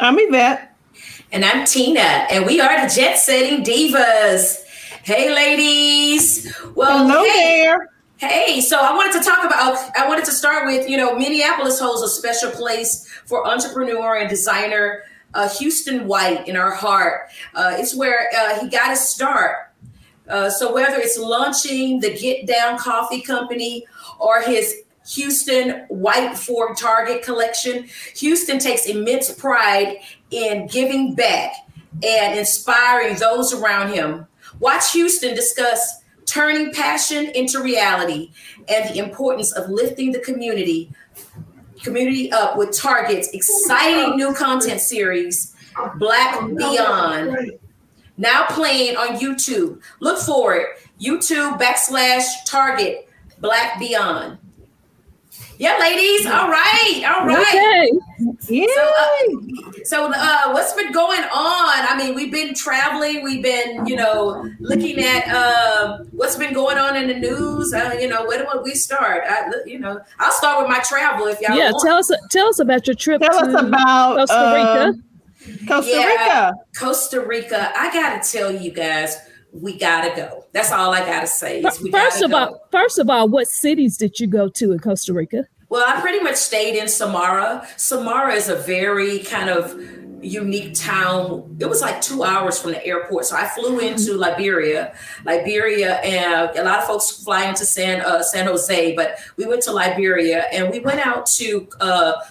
I'm Yvette. And I'm Tina, and we are the Jet Setting Divas. Hey, ladies. Well, hello there. Hey, so I wanted to start with, Minneapolis holds a special place for entrepreneur and designer Houston White in our heart. It's where he got his start. So whether it's launching the Get Down Coffee Company or his Houston White for Target collection, Houston takes immense pride in giving back and inspiring those around him. Watch Houston discuss turning passion into reality and the importance of lifting the community up with Target's exciting new content series, Black Beyond, now playing on YouTube. Look for it, YouTube.com/Target Black Beyond. Yeah, ladies. All right. Okay. Yay. So, what's been going on? I mean, we've been traveling. We've been, looking at what's been going on in the news. Where do we start? I'll start with my travel if y'all want. Yeah, tell us about your trip. Tell us about Costa Rica. I got to tell you guys, we gotta go. That's all I gotta say. First of all, what cities did you go to in Costa Rica? Well, I pretty much stayed in Samara. Samara is a very kind of unique town. It was like 2 hours from the airport, so I flew into Liberia, and a lot of folks fly into San Jose, but we went to Liberia, and we went out to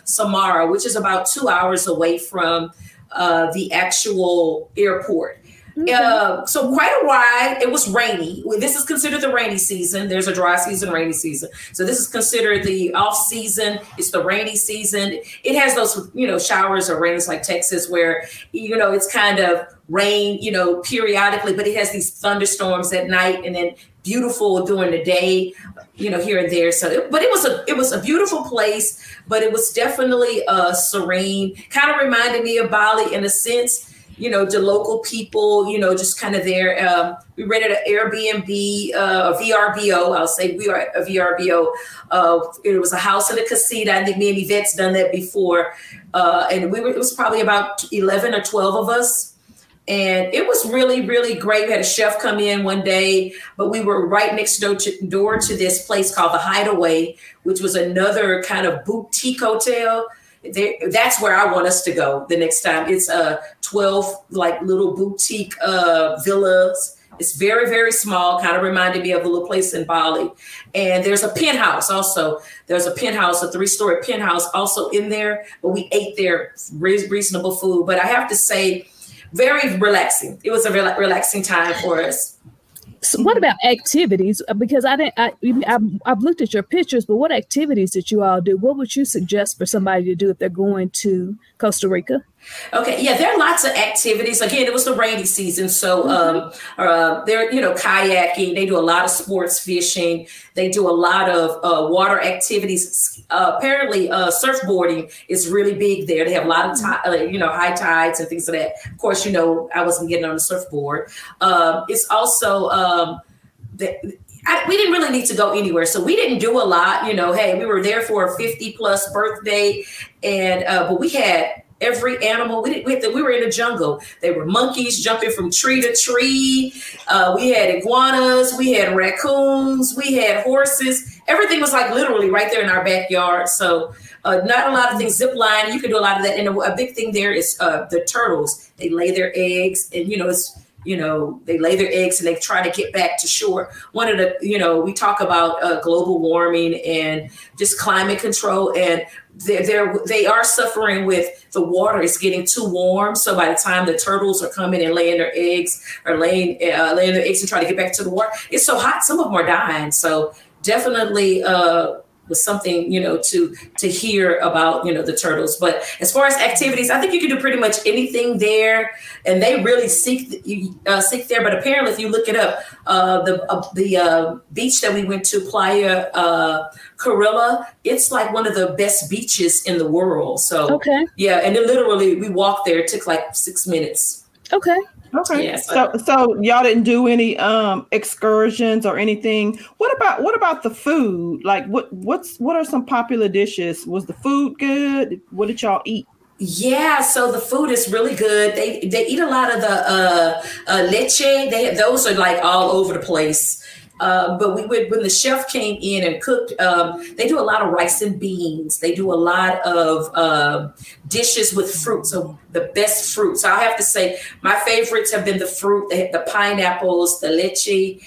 Samara, which is about 2 hours away from the actual airport. Okay. So quite a ride. It was rainy. This is considered the rainy season. There's a dry season, rainy season. So this is considered the off season. It's the rainy season. It has those, showers or rains like Texas where, it's kind of rain, periodically, but it has these thunderstorms at night and then beautiful during the day, here and there. So, but it was a beautiful place, but it was definitely serene. Kind of reminded me of Bali in a sense. The local people, just kind of there. We rented an Airbnb, VRBO. I'll say we are a VRBO. It was a house in a casita. I think me and Yvette's done that before. It was probably about 11 or 12 of us. And it was really, really great. We had a chef come in one day, but we were right next door to this place called the Hideaway, which was another kind of boutique hotel. That's where I want us to go the next time. It's 12 like little boutique villas. It's very, very small. Kind of reminded me of a little place in Bali. And there's a penthouse also. There's a penthouse, a 3-story penthouse also in there. But we ate there reasonable food. But I have to say, very relaxing. It was a relaxing time for us. So what about activities? Because I've looked at your pictures, but what activities did you all do? What would you suggest for somebody to do if they're going to Costa Rica? Okay. Yeah, there are lots of activities. Again, it was the rainy season. So they're, kayaking. They do a lot of sports fishing. They do a lot of water activities. Apparently, surfboarding is really big there. They have a lot of, high tides and things like that. Of course, I wasn't getting on the surfboard. It's also we didn't really need to go anywhere. So we didn't do a lot. Hey, we were there for a 50-plus birthday. And but we had every animal. We were in the jungle. They were monkeys jumping from tree to tree. We had iguanas. We had raccoons. We had horses. Everything was like literally right there in our backyard. So not a lot of things. Zip line. You can do a lot of that. And a big thing there is the turtles. They lay their eggs, and they lay their eggs and they try to get back to shore. One of the, we talk about global warming and just climate control, and they are suffering with the water is getting too warm. So by the time the turtles are coming and laying their eggs and trying to get back to the water, it's so hot. Some of them are dying. So definitely was something, you know, to hear about, you know, the turtles. But as far as activities, I think you can do pretty much anything there, and they really seek there. But apparently, if you look it up, the beach that we went to, Playa Carrilla, it's like one of the best beaches in the world. So okay. Yeah, and then literally we walked there. It took like 6 minutes. Okay. Okay. Yeah, so y'all didn't do any excursions or anything. What about the food? Like what are some popular dishes? Was the food good? What did y'all eat? Yeah, so the food is really good. They eat a lot of the leche. Those are like all over the place. But we would, when the chef came in and cooked, they do a lot of rice and beans. They do a lot of dishes with fruit. So the best fruit. So I have to say my favorites have been the fruit, the pineapples, the lychee,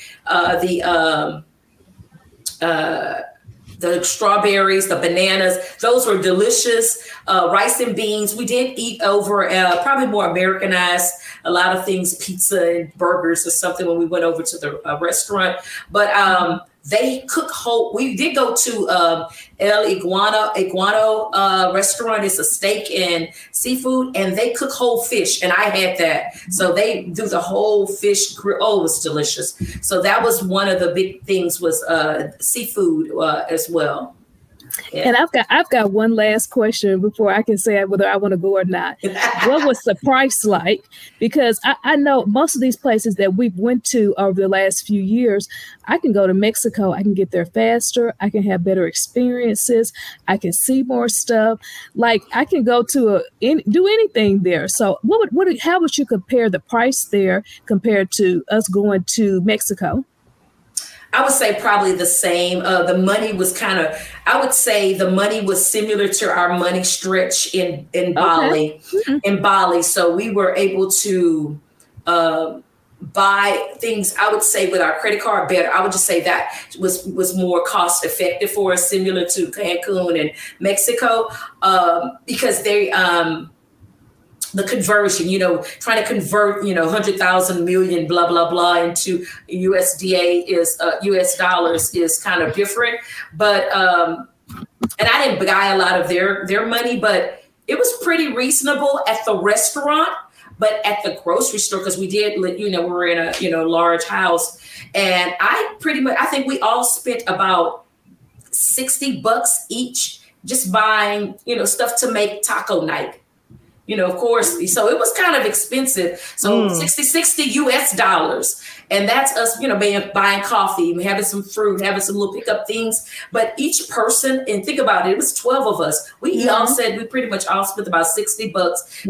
the strawberries, the bananas. Those were delicious. Rice and beans. We did eat over, probably more Americanized, a lot of things, pizza and burgers or something when we went over to the restaurant. But they cook whole. We did go to El Iguana restaurant. It's a steak and seafood, and they cook whole fish, and I had that. So they do the whole fish grill. Oh, it was delicious. So that was one of the big things was seafood as well. Yeah. And I've got one last question before I can say whether I want to go or not. What was the price like? Because I know most of these places that we've went to over the last few years, I can go to Mexico. I can get there faster. I can have better experiences. I can see more stuff. Like I can go to do anything there. So how would you compare the price there compared to us going to Mexico? I would say probably the same. The money was similar to our money stretch in Bali. Mm-hmm. In Bali. So we were able to buy things, I would say, with our credit card better. I would just say that was more cost effective for us, similar to Cancun and Mexico, because they the conversion, you know, trying to convert, you know, 100,000 million, blah, blah, blah, into USDA is US dollars is kind of different. But and I didn't buy a lot of their money, but it was pretty reasonable at the restaurant. But at the grocery store, because we did, you know, we were in a, you know, large house, and I think we all spent about $60 each just buying, you know, stuff to make taco night. You know, of course. So it was kind of expensive. So $60 US dollars. And that's us, you know, buying coffee, having some fruit, having some little pickup things. But each person, and think about it, it was 12 of us. We all said we pretty much all spent about $60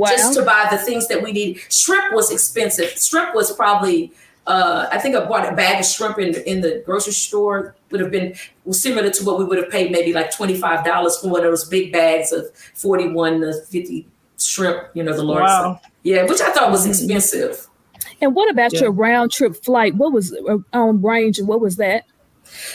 just to buy the things that we needed. Shrimp was expensive. Shrimp was probably, I think I bought a bag of shrimp in the grocery store. Would have been similar to what we would have paid, maybe like $25 for one of those big bags of 41 to 50 shrimp, you know, the Lord. Wow. Yeah, which I thought was expensive. And what about your round trip flight? What was on range and what was that?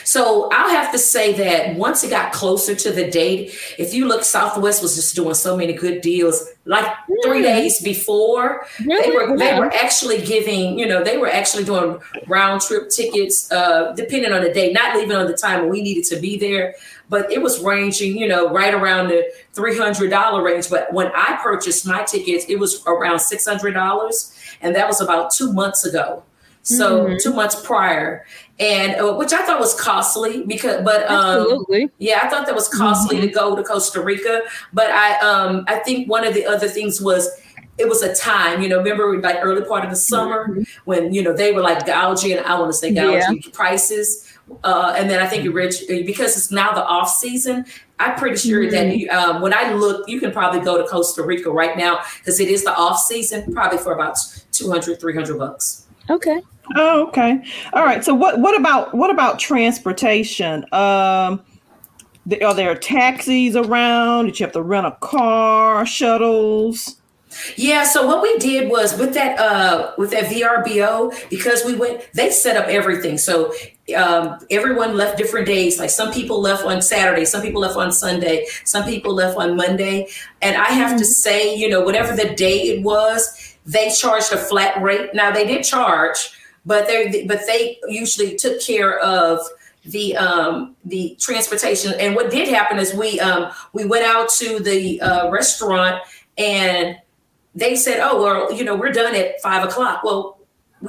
So I'll have to say that once it got closer to the date, if you look, Southwest was just doing so many good deals. Like 3 days before, they were actually giving, you know, they were actually doing round trip tickets, depending on the day, not leaving on the time when we needed to be there. But it was ranging, you know, right around the $300 range. But when I purchased my tickets, it was around $600. And that was about 2 months ago. So 2 months prior, and which I thought was costly absolutely. Yeah, I thought that was costly to go to Costa Rica. But I think one of the other things was it was a time, you know, remember like early part of the summer when, you know, they were like gouging prices. And then I think because it's now the off season, I'm pretty sure that when I look, you can probably go to Costa Rica right now because it is the off season, probably for about $200-$300. Okay. Oh, okay. All right. So what about transportation? Are there taxis around? Did you have to rent a car, shuttles? Yeah. So what we did was with that VRBO, because they set up everything. So everyone left different days. Like some people left on Saturday, some people left on Sunday, some people left on Monday. And I have to say, you know, whatever the day it was, they charged a flat rate. Now they did charge, but they usually took care of the transportation. And what did happen is we went out to the restaurant and they said, oh, well, you know, we're done at 5 o'clock. Well,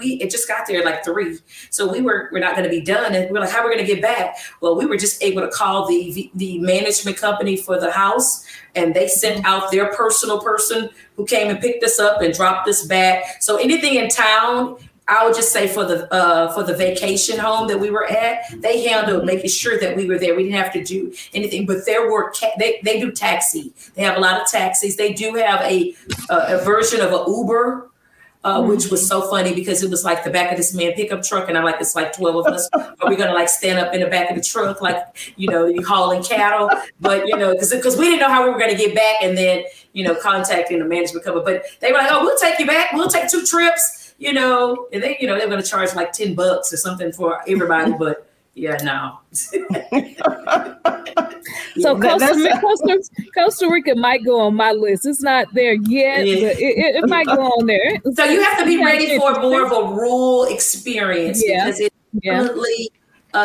it just got there like 3. So we're not going to be done. And we're like, how are we going to get back? Well, we were just able to call the management company for the house, and they sent out their personal person who came and picked us up and dropped us back. So anything in town, I would just say for the vacation home that we were at, they handled making sure that we were there. We didn't have to do anything, but there were they do taxi. They have a lot of taxis. They do have a version of an Uber, which was so funny because it was like the back of this man pickup truck, and I'm like, it's like 12 of us. Are we gonna like stand up in the back of the truck, like you know, you hauling cattle? But you know, because we didn't know how we were gonna get back, and then you know, contacting the management company, but they were like, oh, we'll take you back. We'll take 2 trips. You know, and they, you know, they're going to charge like $10 or something for everybody. But yeah, no. So Costa Rica might go on my list. It's not there yet, but it might go on there. So you have to be ready for more of a rural experience because it definitely.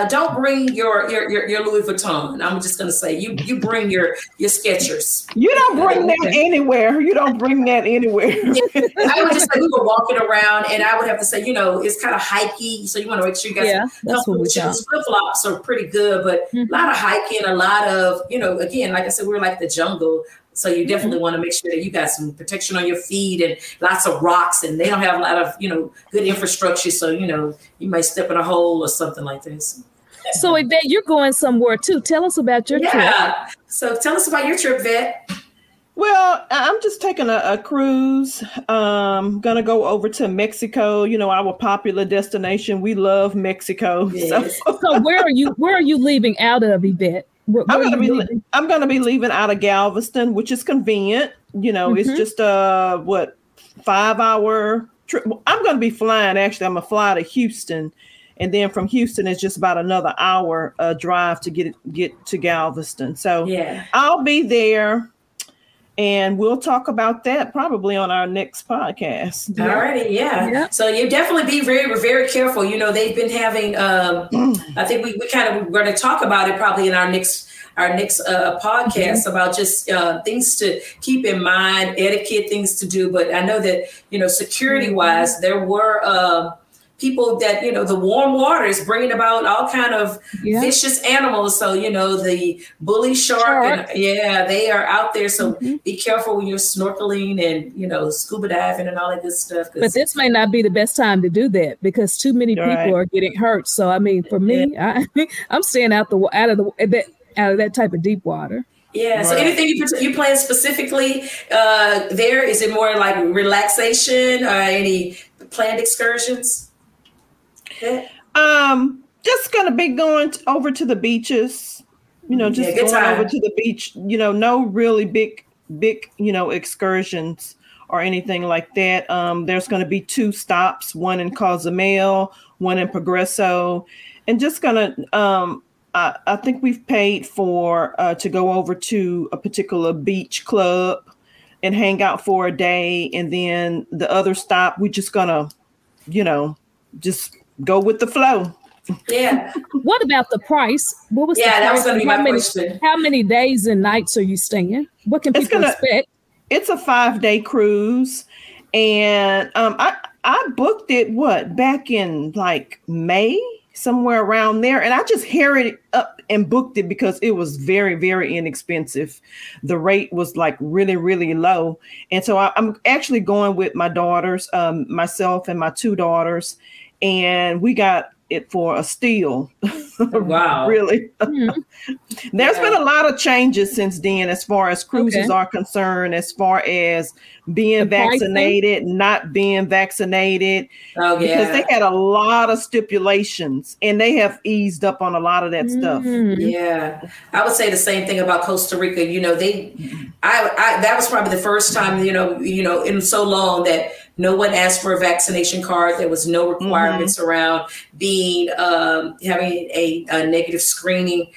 Don't bring your Louis Vuitton. I'm just gonna say you bring your Skechers. You don't bring that anywhere. You don't bring that anywhere. I would just say we were walking around, and I would have to say, you know, it's kind of hikey, so you want to make sure you guys. Yeah, that's what we got. Flip flops are pretty good, but a lot of hiking, a lot of you know. Again, like I said, we're like the jungle. So you definitely want to make sure that you got some protection on your feet and lots of rocks, and they don't have a lot of, you know, good infrastructure. So, you know, you might step in a hole or something like this. So Yvette, you're going somewhere too. Tell us about your trip. Yeah. So tell us about your trip, Yvette. Well, I'm just taking a cruise. Going to go over to Mexico. You know, our popular destination. We love Mexico. Yes. So where are you leaving out of, Yvette? I'm going to be leaving out of Galveston, which is convenient. You know, it's just a 5-hour trip. I'm going to be flying. Actually, I'm going to fly to Houston, and then from Houston, it's just about another hour drive to get to Galveston. So I'll be there, and we'll talk about that probably on our next podcast. All righty, So you definitely be very, very careful. You know, they've been having, I think we kind of were going to talk about it probably in our next podcast about just things to keep in mind, etiquette, things to do. But I know that, you know, security wise, there were people that, you know, the warm water is bringing about all kind of vicious animals. So, you know, the bully shark. And, they are out there. So be careful when you're snorkeling and, you know, scuba diving and all that good stuff. But this may not be the best time to do that because too many people are getting hurt. So, I mean, for me, I'm staying out of that type of deep water. Yeah. Right. So anything you plan specifically there? Is it more like relaxation or any planned excursions? Just gonna be going over to the beaches, you know, just going over to the beach, you know, no really big, you know, excursions or anything like that. There's going to be 2 stops, one in Cozumel, one in Progreso, and just gonna, I think we've paid for, to go over to a particular beach club and hang out for a day. And then the other stop, we're just gonna, you know, just go with the flow. Yeah. What about the price? What was the price? That was going to be my question. How many days and nights are you staying? What can people expect? It's a 5-day cruise, and I booked it back in like May, somewhere around there, and I just hurried it up and booked it because it was very, very inexpensive. The rate was like really, really low, and so I'm actually going with my daughters, myself and my 2 daughters. And we got it for a steal. Wow. Really? There's been a lot of changes since then as far as cruises are concerned, as far as being vaccinated, not being vaccinated. Oh, yeah. Because they had a lot of stipulations, and they have eased up on a lot of that stuff. Yeah. I would say the same thing about Costa Rica. You know, I that was probably the first time, you know, in so long that no one asked for a vaccination card. There was no requirements around being having a negative screening.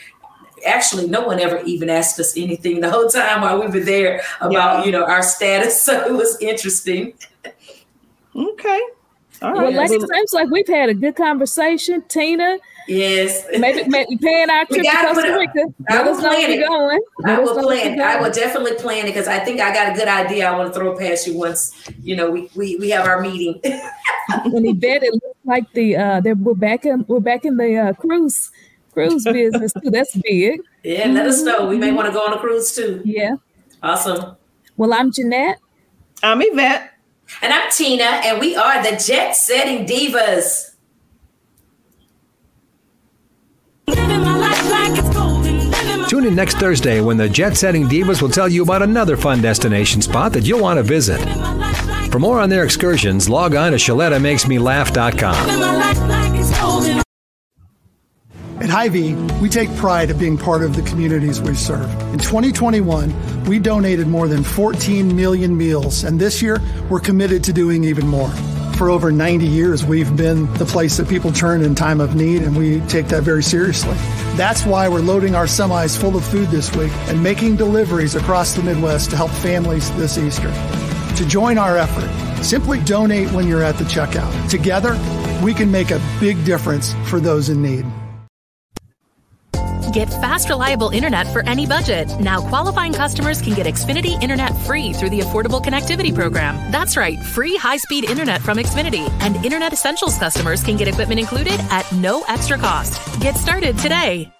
Actually, no one ever even asked us anything the whole time while we were there about, you know, our status. So it was interesting. Okay. All right. Well, Lexi, seems like we've had a good conversation, Tina. Yes. Maybe plan our trip to Costa Rica. I will plan it. I will definitely plan it because I think I got a good idea. I want to throw past you once, you know, we have our meeting. And Yvette, it looks like we're back in the cruise business too. That's big. Yeah, let us know. We may want to go on a cruise too. Yeah. Awesome. Well, I'm Jeanette. I'm Yvette. And I'm Tina, and we are the Jet Setting Divas. Tune in next Thursday when the Jet Setting Divas will tell you about another fun destination spot that you'll want to visit. For more on their excursions, log on to ShalettaMakesMeLaugh.com. At Hy-Vee, we take pride in being part of the communities we serve. In 2021, we donated more than 14 million meals, and this year, we're committed to doing even more. For over 90 years, we've been the place that people turn in time of need, and we take that very seriously. That's why we're loading our semis full of food this week and making deliveries across the Midwest to help families this Easter. To join our effort, simply donate when you're at the checkout. Together, we can make a big difference for those in need. Get fast, reliable internet for any budget. Now qualifying customers can get Xfinity internet free through the Affordable Connectivity Program. That's right, free high-speed internet from Xfinity. And Internet Essentials customers can get equipment included at no extra cost. Get started today.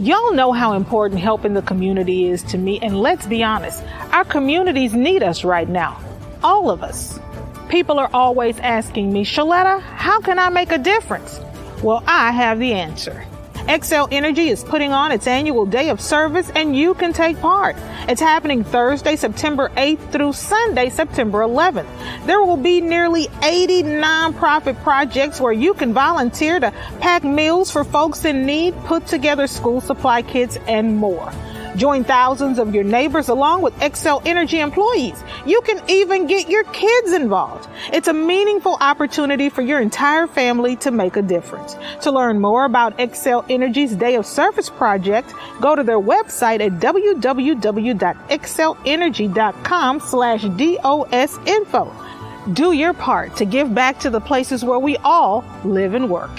Y'all know how important helping the community is to me, and let's be honest, our communities need us right now. All of us. People are always asking me, Shaletta, how can I make a difference? Well, I have the answer. Xcel Energy is putting on its annual day of service, and you can take part. It's happening Thursday, September 8th through Sunday, September 11th. There will be nearly 80 nonprofit projects where you can volunteer to pack meals for folks in need, put together school supply kits, and more. Join thousands of your neighbors along with Xcel Energy employees. You can even get your kids involved. It's a meaningful opportunity for your entire family to make a difference. To learn more about Xcel Energy's Day of Service project, go to their website at www.xcelenergy.com/dosinfo. Do your part to give back to the places where we all live and work.